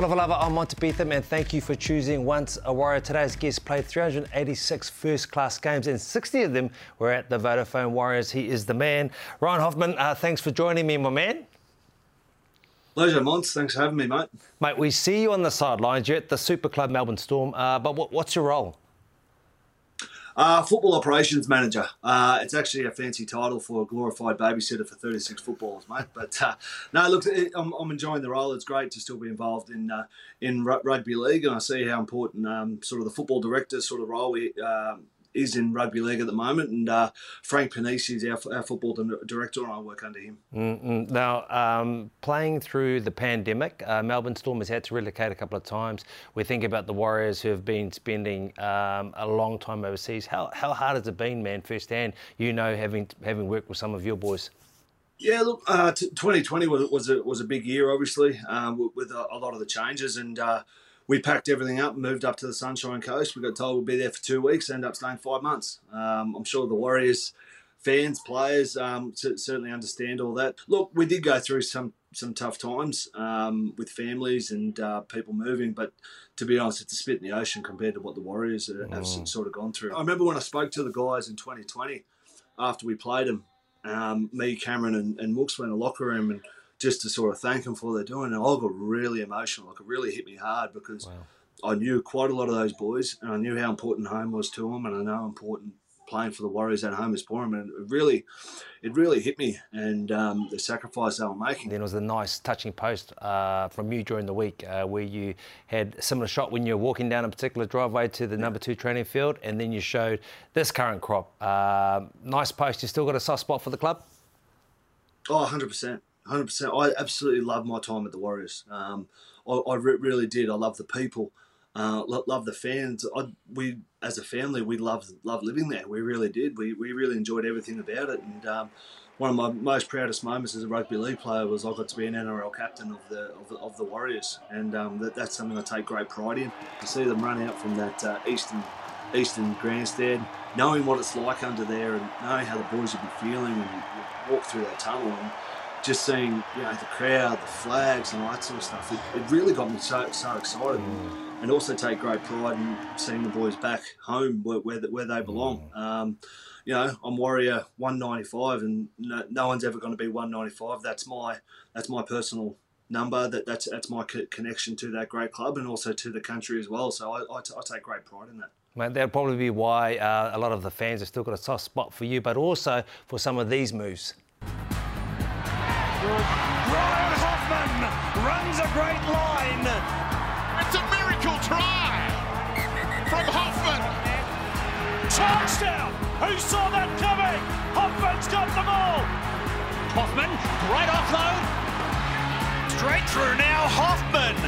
Tala Valava, I'm Monty Beetham, and thank you for choosing Once A Warrior. Today's guest played 386 first-class games, and 60 of them were at the Vodafone Warriors. He is the man. Ryan Hoffman, thanks for joining me, my man. Pleasure, Mons. Thanks for having me, mate. Mate, we see you on the sidelines. You're at the Super Club Melbourne Storm, but what's your role? Football operations manager. It's actually a fancy title for a glorified babysitter for 36 footballers, mate. But no, look, I'm enjoying the role. It's great to still be involved in rugby league, and I see how important sort of the football director sort of role is in rugby league at the moment, and Frank Panisi is our football director, and I work under him. Mm-mm. Now, playing through the pandemic, Melbourne Storm has had to relocate a couple of times. We think about the Warriors who have been spending a long time overseas. How hard has it been, man, firsthand, you know, having worked with some of your boys? Yeah, look, 2020 was a big year, obviously, with a lot of the changes, and we packed everything up and moved up to the Sunshine Coast. We got told we'd be there for 2 weeks, ended up staying 5 months. I'm sure the Warriors fans, players certainly understand all that. Look, we did go through some tough times with families and people moving, but to be honest, it's a spit in the ocean compared to what the Warriors have sort of gone through. I remember when I spoke to the guys in 2020 after we played them, me, Cameron and Mooks went in the locker room and just to sort of thank them for what they're doing. And I got really emotional. Like, it really hit me hard because I knew quite a lot of those boys, and I knew how important home was to them, and I know how important playing for the Warriors at home is for them. And it really hit me, and the sacrifice they were making. Then it was a nice touching post from you during the week where you had a similar shot when you were walking down a particular driveway to the number 2 training field, and then you showed this current crop. Nice post. You still got a soft spot for the club? Oh, 100%. 100%. I absolutely loved my time at the Warriors. I really did. I love the people, love the fans. We, as a family, we loved living there. We really did. We really enjoyed everything about it. And one of my most proudest moments as a rugby league player was I got to be an NRL captain of the Warriors, and that's something I take great pride in. To see them run out from that Eastern grandstand, knowing what it's like under there, and knowing how the boys would be feeling, and walk through that tunnel. And just seeing, you know, the crowd, the flags and all that sort of stuff, it really got me so excited, and also take great pride in seeing the boys back home where they belong. You know, I'm Warrior 195, and no one's ever going to be 195. That's my personal number. That's my connection to that great club, and also to the country as well. So I take great pride in that. Mate, that'll probably be why a lot of the fans have still got a soft spot for you, but also for some of these moves. Ryan Hoffman runs a great line. It's a miracle try from Hoffman. Touchdown! Who saw that coming? Hoffman's got them all. Hoffman, great offload. Straight through now, Hoffman.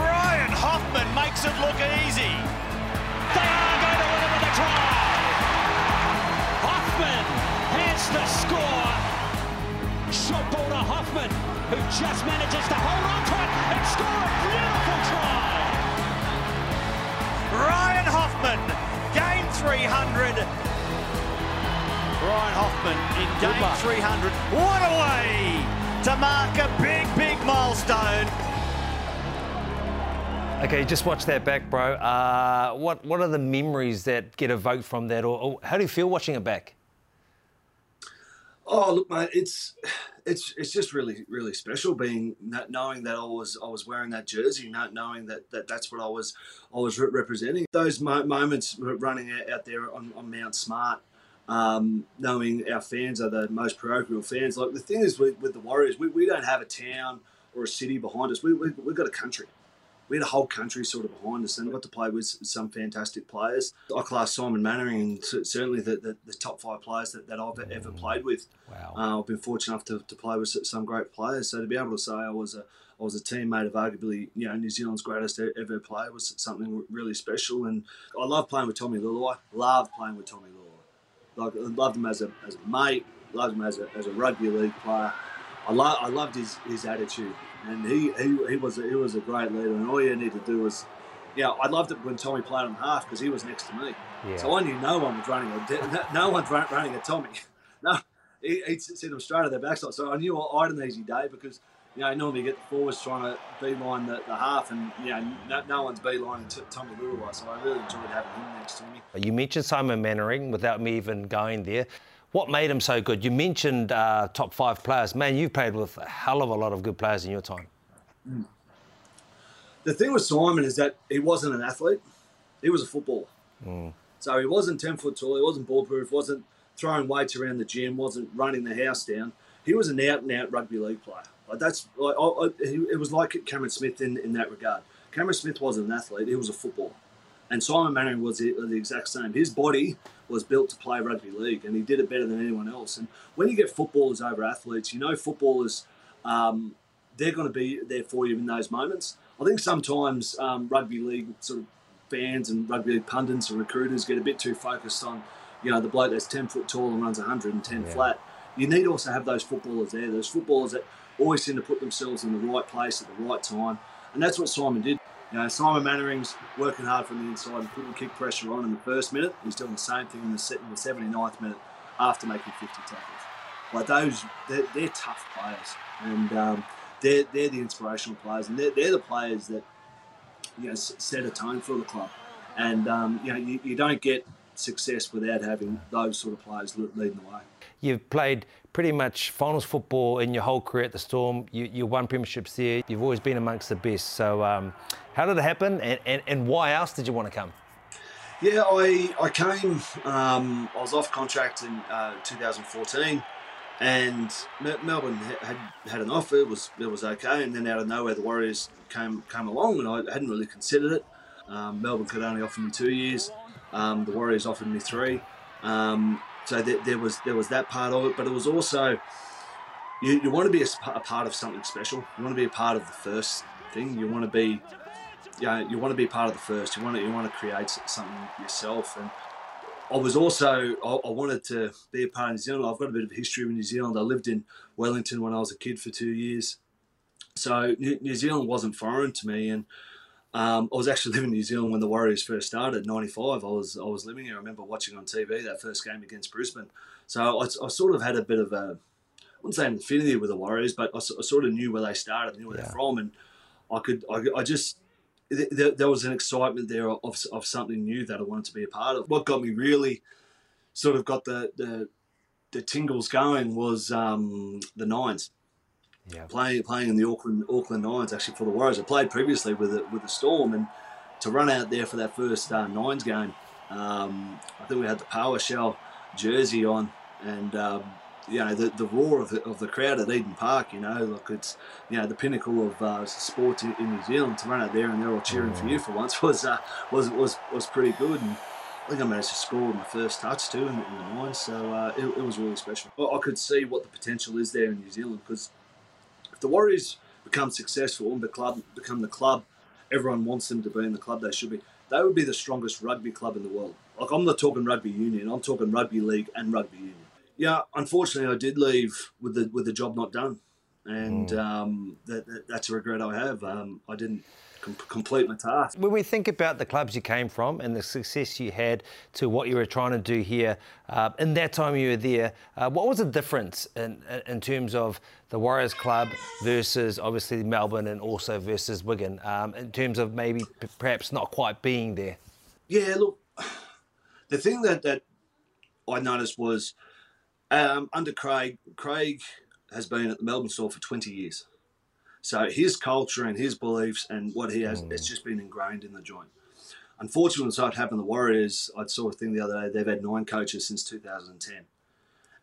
Ryan Hoffman makes it look easy. They are going to win it with a try. Hoffman has the score. Shot ball to Hoffman, who just manages to hold on to it and score a beautiful try. Ryan Hoffman, game 300. Ryan Hoffman in game 300. What a way to mark a big, big milestone. Okay, just watch that back, bro. What are the memories that get evoked from that, or how do you feel watching it back? Oh look, mate! It's just really special being knowing that I was wearing that jersey, not knowing that's what I was representing. Those moments running out there on Mount Smart, knowing our fans are the most parochial fans. Like, the thing is with the Warriors, we don't have a town or a city behind us. We've got a country. We had a whole country sort of behind us, and I got to play with some fantastic players. I class Simon Mannering, and certainly the top 5 players that I've ever played with. Wow. I've been fortunate enough to play with some great players. So to be able to say I was a teammate of arguably, you know, New Zealand's greatest ever player was something really special. And I love playing with Tommy Leuluai. Love playing with Tommy Leuluai. Like, I loved him as a mate. Loved him as a rugby league player. I loved his attitude. And he was a great leader, and all you need to do was, you know, I loved it when Tommy played on half because he was next to me. Yeah. So I knew no one's running at Tommy. No, he'd send him straight to their backside. So I knew I had an easy day because you know, normally you get the forwards trying to beeline the half, and you know, no one's beelining Tommy Leuluai, so I really enjoyed having him next to me. You mentioned Simon Mannering without me even going there. What made him so good? You mentioned top five players. Man, you've played with a hell of a lot of good players in your time. Mm. The thing with Simon is that he wasn't an athlete. He was a footballer. Mm. So he wasn't 10 foot tall. He wasn't ball-proof. Wasn't throwing weights around the gym. Wasn't running the house down. He was an out-and-out rugby league player. Like that's like it was like Cameron Smith in that regard. Cameron Smith wasn't an athlete. He was a footballer. And Simon Mannering was the exact same. His body was built to play rugby league, and he did it better than anyone else. And when you get footballers over athletes, you know footballers, they're going to be there for you in those moments. I think sometimes rugby league sort of fans and rugby league pundits and recruiters get a bit too focused on, you know, the bloke that's 10 foot tall and runs 110 flat. You need to also have those footballers there, those footballers that always seem to put themselves in the right place at the right time. And that's what Simon did. You know, Simon Mannering's working hard from the inside and putting kick pressure on in the first minute. He's doing the same thing in the 79th minute after making 50 tackles. Like those, they're tough players, and they're the inspirational players, and they're the players that, you know, set a tone for the club. And you know, you don't get success without having those sort of players leading the way. You've played pretty much finals football in your whole career at the Storm. You won premierships there. You've always been amongst the best. So how did it happen, and why else did you want to come? Yeah, I came. I was off contract in 2014, and Melbourne had an offer. It was okay, and then out of nowhere the Warriors came along, and I hadn't really considered it. Melbourne could only offer me 2 years. The Warriors offered me 3. So there was that part of it, but it was also you want to be a part of something special. You want to be a part of the first thing. You want to be, you know, you want to be part of the first. You want to create something yourself. And I was also I wanted to be a part of New Zealand. I've got a bit of history with New Zealand. I lived in Wellington when I was a kid for 2 years, so New Zealand wasn't foreign to me. And I was actually living in New Zealand when the Warriors first started, '95. I was living here. I remember watching on TV that first game against Brisbane. So I sort of had a bit of a, I wouldn't say infinity with the Warriors, but I sort of knew where they started, knew where they're from, and there was an excitement there of something new that I wanted to be a part of. What got me really, sort of got the tingles going was the Nines. Yeah. Playing in the Auckland Nines actually for the Warriors. I played previously with the Storm, and to run out there for that first Nines game, I think we had the PowerShell jersey on, and you know, the roar of the crowd at Eden Park. You know, like it's, you know, the pinnacle of sport in New Zealand. To run out there and they're all cheering for you for once was pretty good. And I think I managed to score my first touch too in the Nines, so it was really special. I could see what the potential is there in New Zealand, because the Warriors become successful and become the club everyone wants them to be, in the club they should be. They would be the strongest rugby club in the world. Like, I'm not talking rugby union, I'm talking rugby league and rugby union. Yeah, unfortunately I did leave with the job not done, and that's a regret I have. I didn't complete my task. When we think about the clubs you came from and the success you had to what you were trying to do here, in that time you were there, what was the difference in terms of the Warriors club versus obviously Melbourne and also versus Wigan, in terms of maybe perhaps not quite being there? Yeah, look, the thing that I noticed was under Craig has been at the Melbourne Storm for 20 years. So his culture and his beliefs and what he has, it's just been ingrained in the joint. Unfortunately, so it happened the Warriors. I saw a thing the other day, they've had 9 coaches since 2010.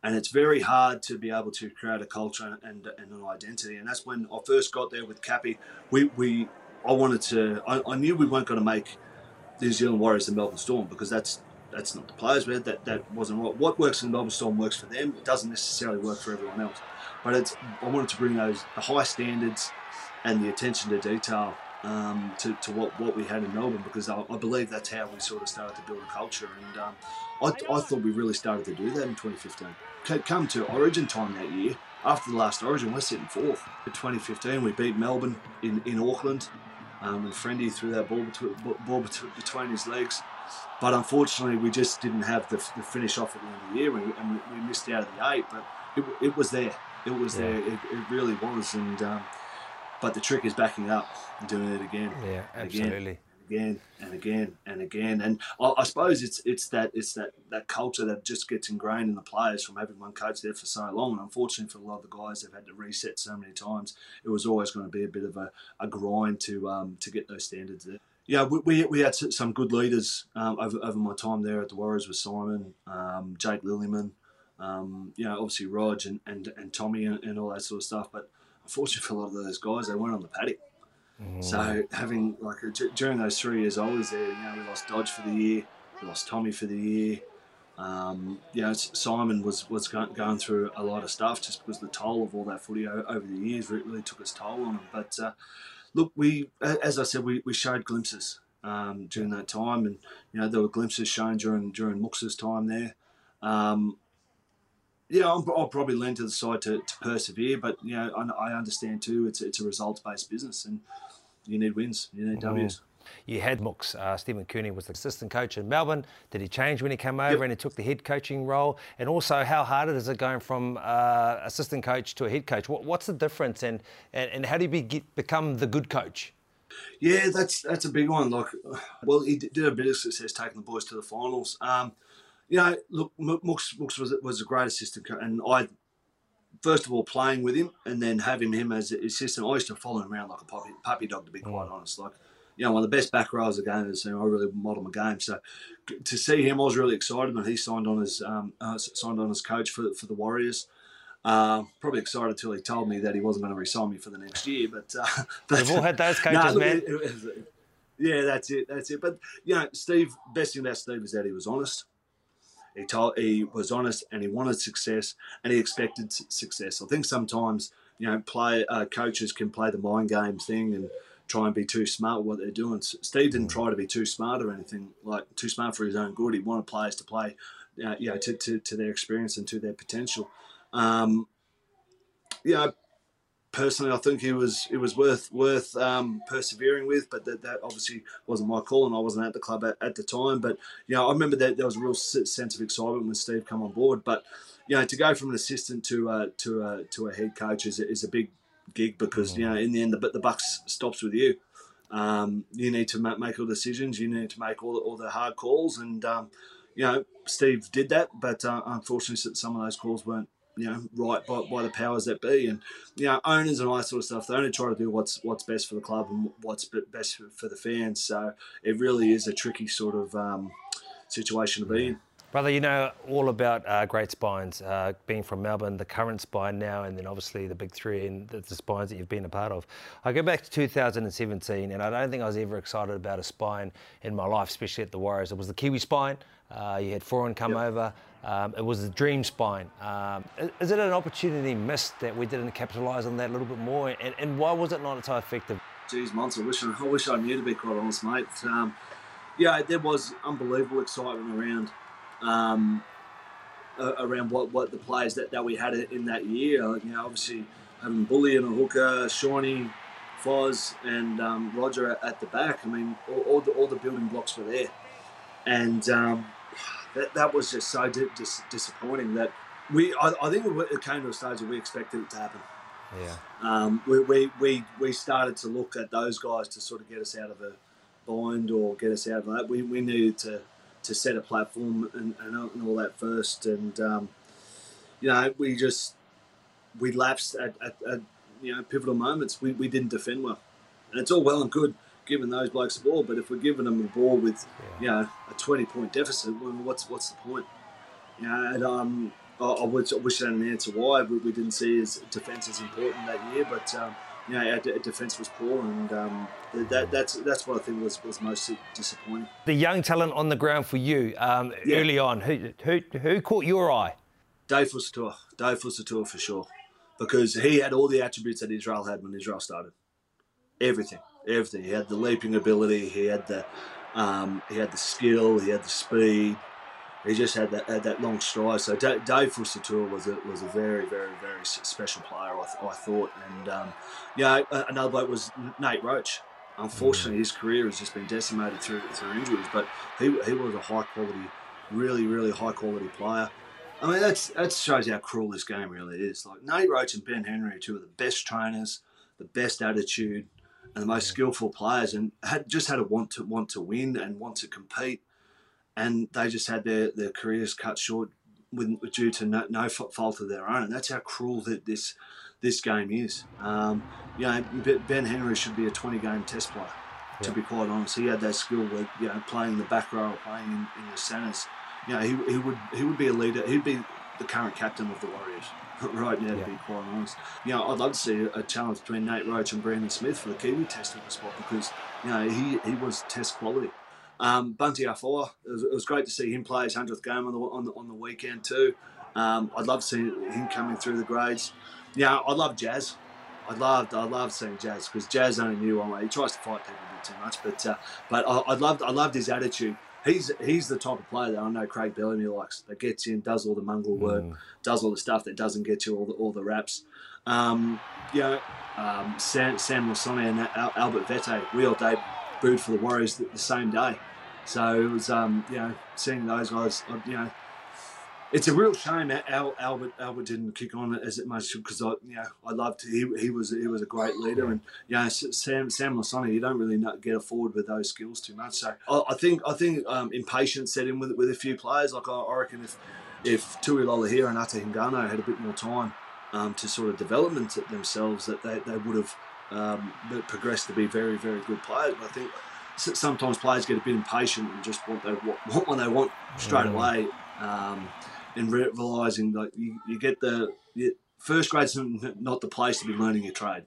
And it's very hard to be able to create a culture and an identity. And that's when I first got there with Cappy. I knew we weren't going to make the New Zealand Warriors the Melbourne Storm, because that's not the players we had. That wasn't right. What works in the Melbourne Storm works for them. It doesn't necessarily work for everyone else. But I wanted to bring the high standards and the attention to detail to what we had in Melbourne, because I believe that's how we sort of started to build a culture. And I thought we really started to do that in 2015. Come to Origin time that year, after the last Origin, we're sitting 4th. In 2015, we beat Melbourne in Auckland, and Friendy threw that ball between his legs. But unfortunately, we just didn't have the finish off at the end of the year, and we missed out of the 8. But it was there. It was there. It really was, and But the trick is backing up and doing it again. Yeah, absolutely. Again and again and again. And I suppose it's that culture that just gets ingrained in the players from having one coach there for so long. And unfortunately for a lot of the guys, they've had to reset so many times. It was always going to be a bit of a grind to get those standards there. Yeah, we had some good leaders over my time there at the Warriors with Simon, Jake Lilliman, obviously Rog and Tommy and all that sort of stuff. But unfortunately for a lot of those guys, they weren't on the paddock. So having during those 3 years I was there, we lost Dodge for the year, we lost Tommy for the year. Simon was going through a lot of stuff just because the toll of all that footy over the years really took its toll on him. But look, as I said, we showed glimpses during that time, and there were glimpses shown during Mooks's time there. I'll probably lean to the side to persevere, but I understand too. It's a results-based business, and you need wins, you need Ws. You had Mooks. Stephen Kearney was the assistant coach in Melbourne. Did he change when he came over and he took the head coaching role? And also, how hard is it going from assistant coach to a head coach? What's the difference, and how do you become the good coach? Yeah, that's a big one. He did a bit of success taking the boys to the finals. Mooks was a great assistant coach, and I, first of all, playing with him and then having him as an assistant, I used to follow him around like a puppy dog, to be quite honest. One of the best back rows of the game, I really model my game. So to see him, I was really excited when he signed on as coach for the Warriors. Probably excited until he told me that he wasn't going to re-sign me for the next year. But we've all had those coaches, man. Yeah, that's it. But Steve, best thing about Steve is that he was honest. He was honest, and he wanted success, and he expected success. I think sometimes, coaches can play the mind game thing and try and be too smart with what they're doing. Steve didn't try to be too smart or anything, too smart for his own good. He wanted players to play, to their experience and to their potential. Personally, I think it was worth persevering with, but that obviously wasn't my call, and I wasn't at the club at the time. But I remember that there was a real sense of excitement when Steve came on board. But to go from an assistant to a head coach is a big gig, because in the end the buck stops with you. You need to make all the decisions. You need to make all the hard calls, and Steve did that. But unfortunately, some of those calls weren't right by the powers that be, and owners and all that sort of stuff. They only try to do what's best for the club and what's best for the fans. So it really is a tricky sort of situation to be in. Brother, you know all about great spines, being from Melbourne, the current spine now, and then obviously the big three and the spines that you've been a part of. I go back to 2017, and I don't think I was ever excited about a spine in my life, especially at the Warriors. It was the Kiwi spine. You had Foran come over. It was the dream spine. Is it an opportunity missed that we didn't capitalise on that a little bit more? And why was it not so effective? Geez, Monty, I wish I knew, to be quite honest, mate. There was unbelievable excitement around what the players that we had in that year. Obviously having Bully and a hooker, Shawnee, Foz, and Roger at the back. I mean, all the building blocks were there, and that was just so disappointing that we. I think it came to a stage where we expected it to happen. Yeah. We started to look at those guys to sort of get us out of a bind or get us out of that. We needed to set a platform and all that first, and we lapsed at pivotal moments. We didn't defend well, and it's all well and good giving those blokes the ball, but if we're giving them the ball with a 20-point deficit, well, what's the point? I wish I had an answer why we didn't see as defence as important that year, but our defence was poor, and that's what I think was most disappointing. The young talent on the ground for you early on, who caught your eye? Dave Fusatua for sure, because he had all the attributes that Israel had when Israel started. Everything. He had the leaping ability. He had the skill. He had the speed. He just had that long stride. So Dave Fusatua was a very, very, very special player, I thought. And another bloke was Nate Roach. Unfortunately, his career has just been decimated through injuries. But he was a high quality, really, really high quality player. I mean, that shows how cruel this game really is. Like Nate Roach and Ben Henry, two of the best trainers, the best attitude and the most skillful players, and had just had a want to win and want to compete, and they just had their careers cut short due to no fault of their own. And that's how cruel that this game is. You know, Ben Henry should be a 20-game test player, to be quite honest. He had that skill with, you know, playing the back row or playing in the centres. You know, he would be a leader. He'd be the current captain of the Warriors right now, to be quite honest. You know, I'd love to see a challenge between Nate Roach and Brandon Smith for the Kiwi test at the spot, because, you know, he was test quality. Bunty Afua, it was great to see him play his 100th game on the weekend too. I'd love to see him coming through the grades. You know, I love Jazz. I loved seeing Jazz, because Jazz only knew one way. He tries to fight people a bit too much, but I loved his attitude. He's the type of player that I know Craig Bellamy likes, that gets in, does all the mongrel work, does all the stuff that doesn't get you all the raps. You know, Sam Lassani and Albert Vette, we all debuted for the Warriors the same day. So it was, you know, seeing those guys, you know, it's a real shame that Albert didn't kick on as much, because I loved he was a great leader, and you know, Sam Lassani, you don't really get a forward with those skills too much. So I think impatience set in with a few players. Like I reckon if Tuilola here and Atahingano had a bit more time to sort of development themselves, that they would have progressed to be very, very good players. But I think sometimes players get a bit impatient and just want what they want straight away. And realising that you get the first grade's not the place to be learning your trade.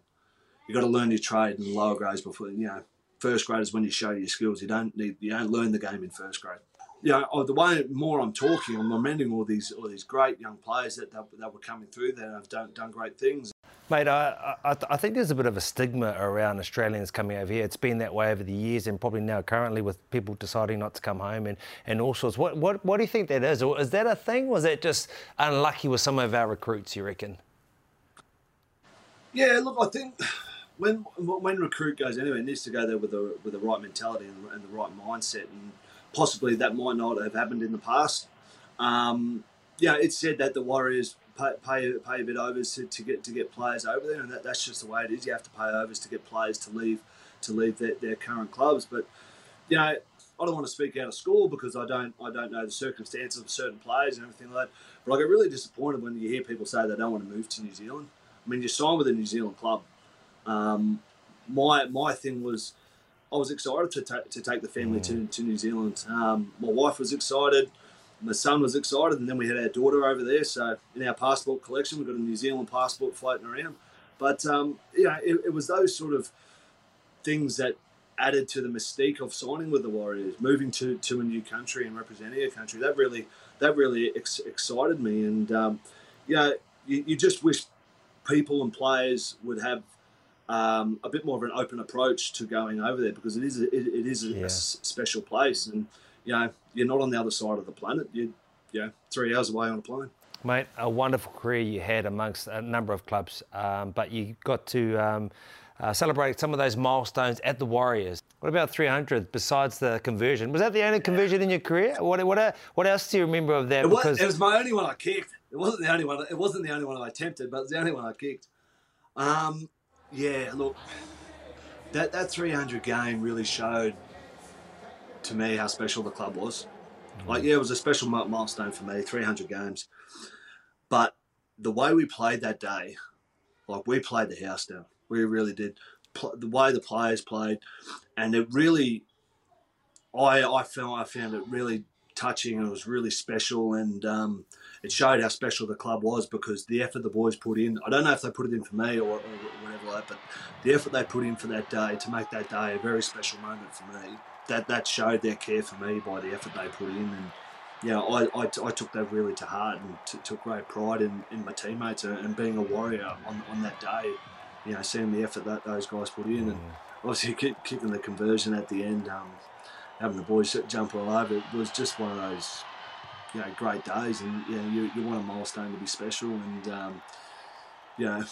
You've got to learn your trade in lower grades before, you know, first grade is when you show your skills. You don't learn the game in first grade. You know, the way more I'm talking, I'm remembering all these great young players that were coming through that have done great things. Mate, I think there's a bit of a stigma around Australians coming over here. It's been that way over the years, and probably now currently with people deciding not to come home and all sorts. What do you think that is? Or is that a thing? Or is that just unlucky with some of our recruits, you reckon? Yeah, look, I think when recruit goes anywhere, it needs to go there with the right mentality and the right mindset, and possibly that might not have happened in the past. Yeah, it's said that the Warriors pay a bit overs to get players over there, and that's just the way it is. You have to pay overs to get players to leave their current clubs. But you know, I don't want to speak out of school because I don't know the circumstances of certain players and everything like that. But I get really disappointed when you hear people say they don't want to move to New Zealand. I mean, you sign with a New Zealand club. My thing was, I was excited to take the family to New Zealand. My wife was excited. My son was excited, and then we had our daughter over there. So in our passport collection, we've got a New Zealand passport floating around. But, you know, it was those sort of things that added to the mystique of signing with the Warriors, moving to a new country and representing a country. That really excited me. And, you know, you just wish people and players would have a bit more of an open approach to going over there, because it is a special place. And, you know, you're not on the other side of the planet. You're 3 hours away on a plane. Mate, a wonderful career you had amongst a number of clubs, but you got to celebrate some of those milestones at the Warriors. What about 300? Besides the conversion, was that the only conversion in your career? What else do you remember of that? It was my only one I kicked. It wasn't the only one. It wasn't the only one I attempted, but it was the only one I kicked. Yeah, look, that 300 game really showed to me how special the club was. Like, yeah, it was a special milestone for me, 300 games. But the way we played that day, like, we played the house down. We really did. The way the players played, and it really, I found it really touching. It was really special, and it showed how special the club was, because the effort the boys put in, I don't know if they put it in for me or whatever like that, but the effort they put in for that day to make that day a very special moment for me, that showed their care for me by the effort they put in. And you know, I took that really to heart, and took great pride in my teammates and being a Warrior on that day. You know, seeing the effort that those guys put in, and obviously kicking the conversion at the end, having the boys jump all over, it was just one of those, you know, great days. And you know, you want a milestone to be special, and you know,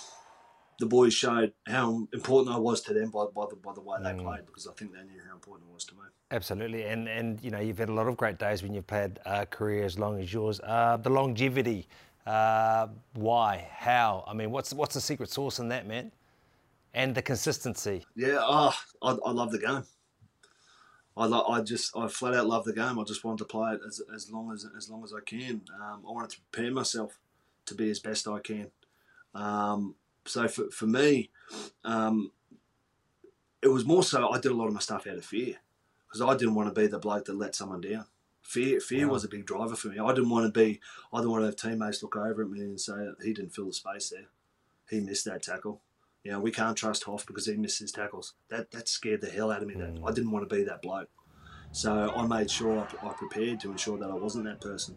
the boys showed how important I was to them by the way they played, because I think they knew how important it was to me. Absolutely, and you know, you've had a lot of great days when you've played a career as long as yours. The longevity, why, how? I mean, what's the secret sauce in that, man? and the consistency. Yeah, I love the game. I flat out love the game. I just wanted to play it as long as I can. I wanted to prepare myself to be as best I can. So for me, it was more so I did a lot of my stuff out of fear, because I didn't want to be the bloke that let someone down. Fear was a big driver for me. I didn't want to have teammates look over at me and say, he didn't fill the space there. He missed that tackle. You know, we can't trust Hoff because he missed his tackles. That scared the hell out of me. That I didn't want to be that bloke. So I made sure I prepared to ensure that I wasn't that person.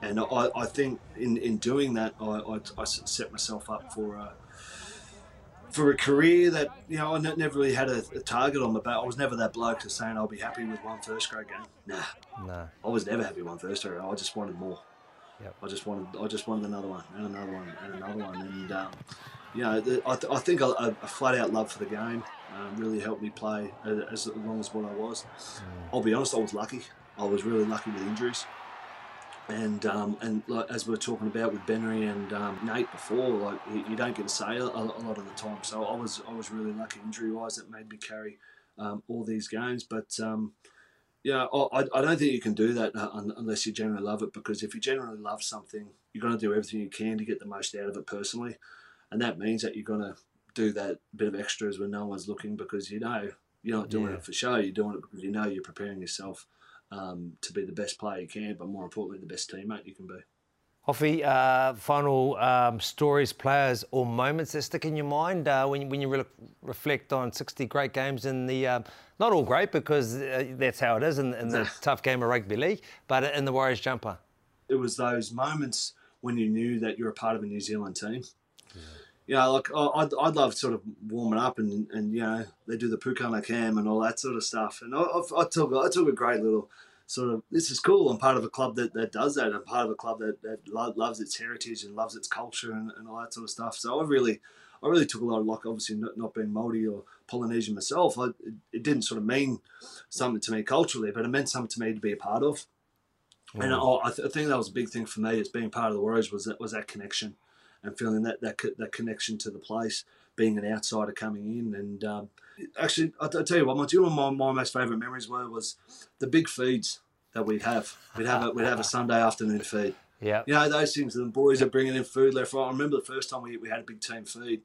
And I think in doing that, I set myself up for a career that, you know, I never really had a target on my back. I was never that bloke to saying I'll be happy with one first grade game. Nah. I was never happy with one first grade. I just wanted more. Yep. I just wanted another one and another one and another one. And you know, I think a flat out love for the game really helped me play as long as what I was. I'll be honest, I was lucky. I was really lucky with injuries. And like, as we were talking about with Benry and Nate before, like you don't get to say a lot of the time. So I was really lucky injury wise. That made me carry all these games. But yeah, I don't think you can do that unless you generally love it. Because if you generally love something, you're going to do everything you can to get the most out of it personally, and that means that you're going to do that bit of extras when no one's looking, because you know you're not doing it for show. You're doing it because you know you're preparing yourself to be the best player you can, but more importantly, the best teammate you can be. Hoffy, final stories, players or moments that stick in your mind when you reflect on 60 great games in the, not all great because that's how it is in the tough game of rugby league, but in the Warriors jumper. It was those moments when you knew that you're a part of a New Zealand team. Yeah. You know, like I'd love sort of warming up and you know, they do the Pukana cam and all that sort of stuff. And I took a great little sort of, this is cool. I'm part of a club that does that. I'm part of a club that loves its heritage and loves its culture and all that sort of stuff. So I really took a lot of luck, obviously not being Māori or Polynesian myself. It didn't sort of mean something to me culturally, but it meant something to me to be a part of. Mm. And I think that was a big thing for me, is being part of the Warriors was that connection. And feeling that connection to the place, being an outsider coming in. And actually, I'll tell you what, my most favourite memories was the big feeds that we'd have. We'd have a Sunday afternoon feed. Yeah. You know, those things, and the boys are bringing in food left, right. I remember the first time we had a big team feed.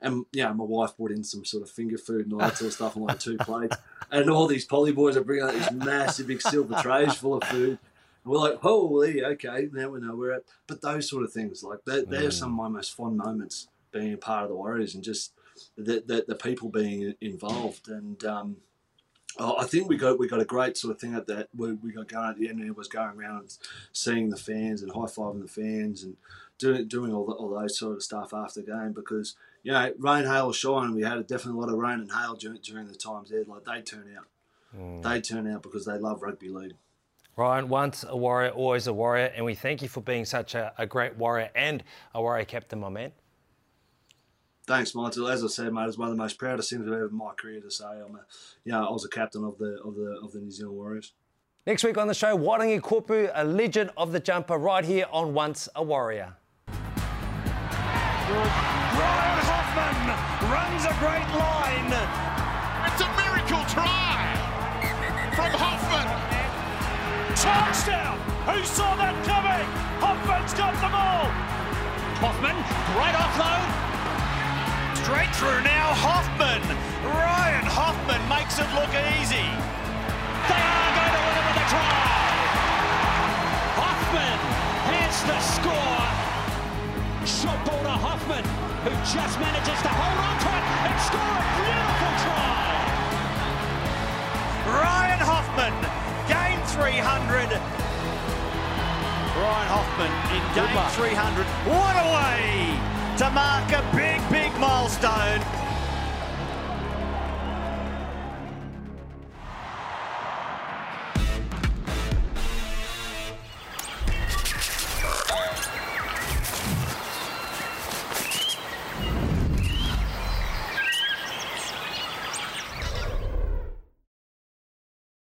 And, you know, my wife brought in some sort of finger food and all that sort of stuff on like 2 plates. And all these poly boys are bringing out these massive big silver trays full of food. We're like, holy, okay, now we know where it. But those sort of things, like they're some of my most fond moments, being a part of the Warriors and just the people being involved. And I think we got a great sort of thing at that. We got going at the end, and it was going around and seeing the fans and high fiving the fans and doing all those sort of stuff after the game, because you know, rain, hail, or shine, we had definitely a lot of rain and hail during the times there. Like they turn out, because they love rugby league. Ryan, once a Warrior, always a Warrior, and we thank you for being such a great Warrior and a Warrior captain, my man. Thanks, Michael. As I said, mate, it's one of the most proudest things I've ever in my career to say. I was a captain of the New Zealand Warriors. Next week on the show, Wadangi Kupu, a legend of the jumper, right here on Once a Warrior. Ryan Hoffman runs a great line. It's a miracle try from Hoffman. Touchdown! Who saw that coming? Hoffman's got them all! Hoffman, great offload. Straight through now, Hoffman. Ryan Hoffman makes it look easy. They are going to win it with a try. Hoffman has the score. Shot ball to Hoffman, who just manages to hold on to it and score a beautiful try. Ryan Hoffman. Game 300. Ryan Hoffman in game 300. What a way to mark a big, big milestone.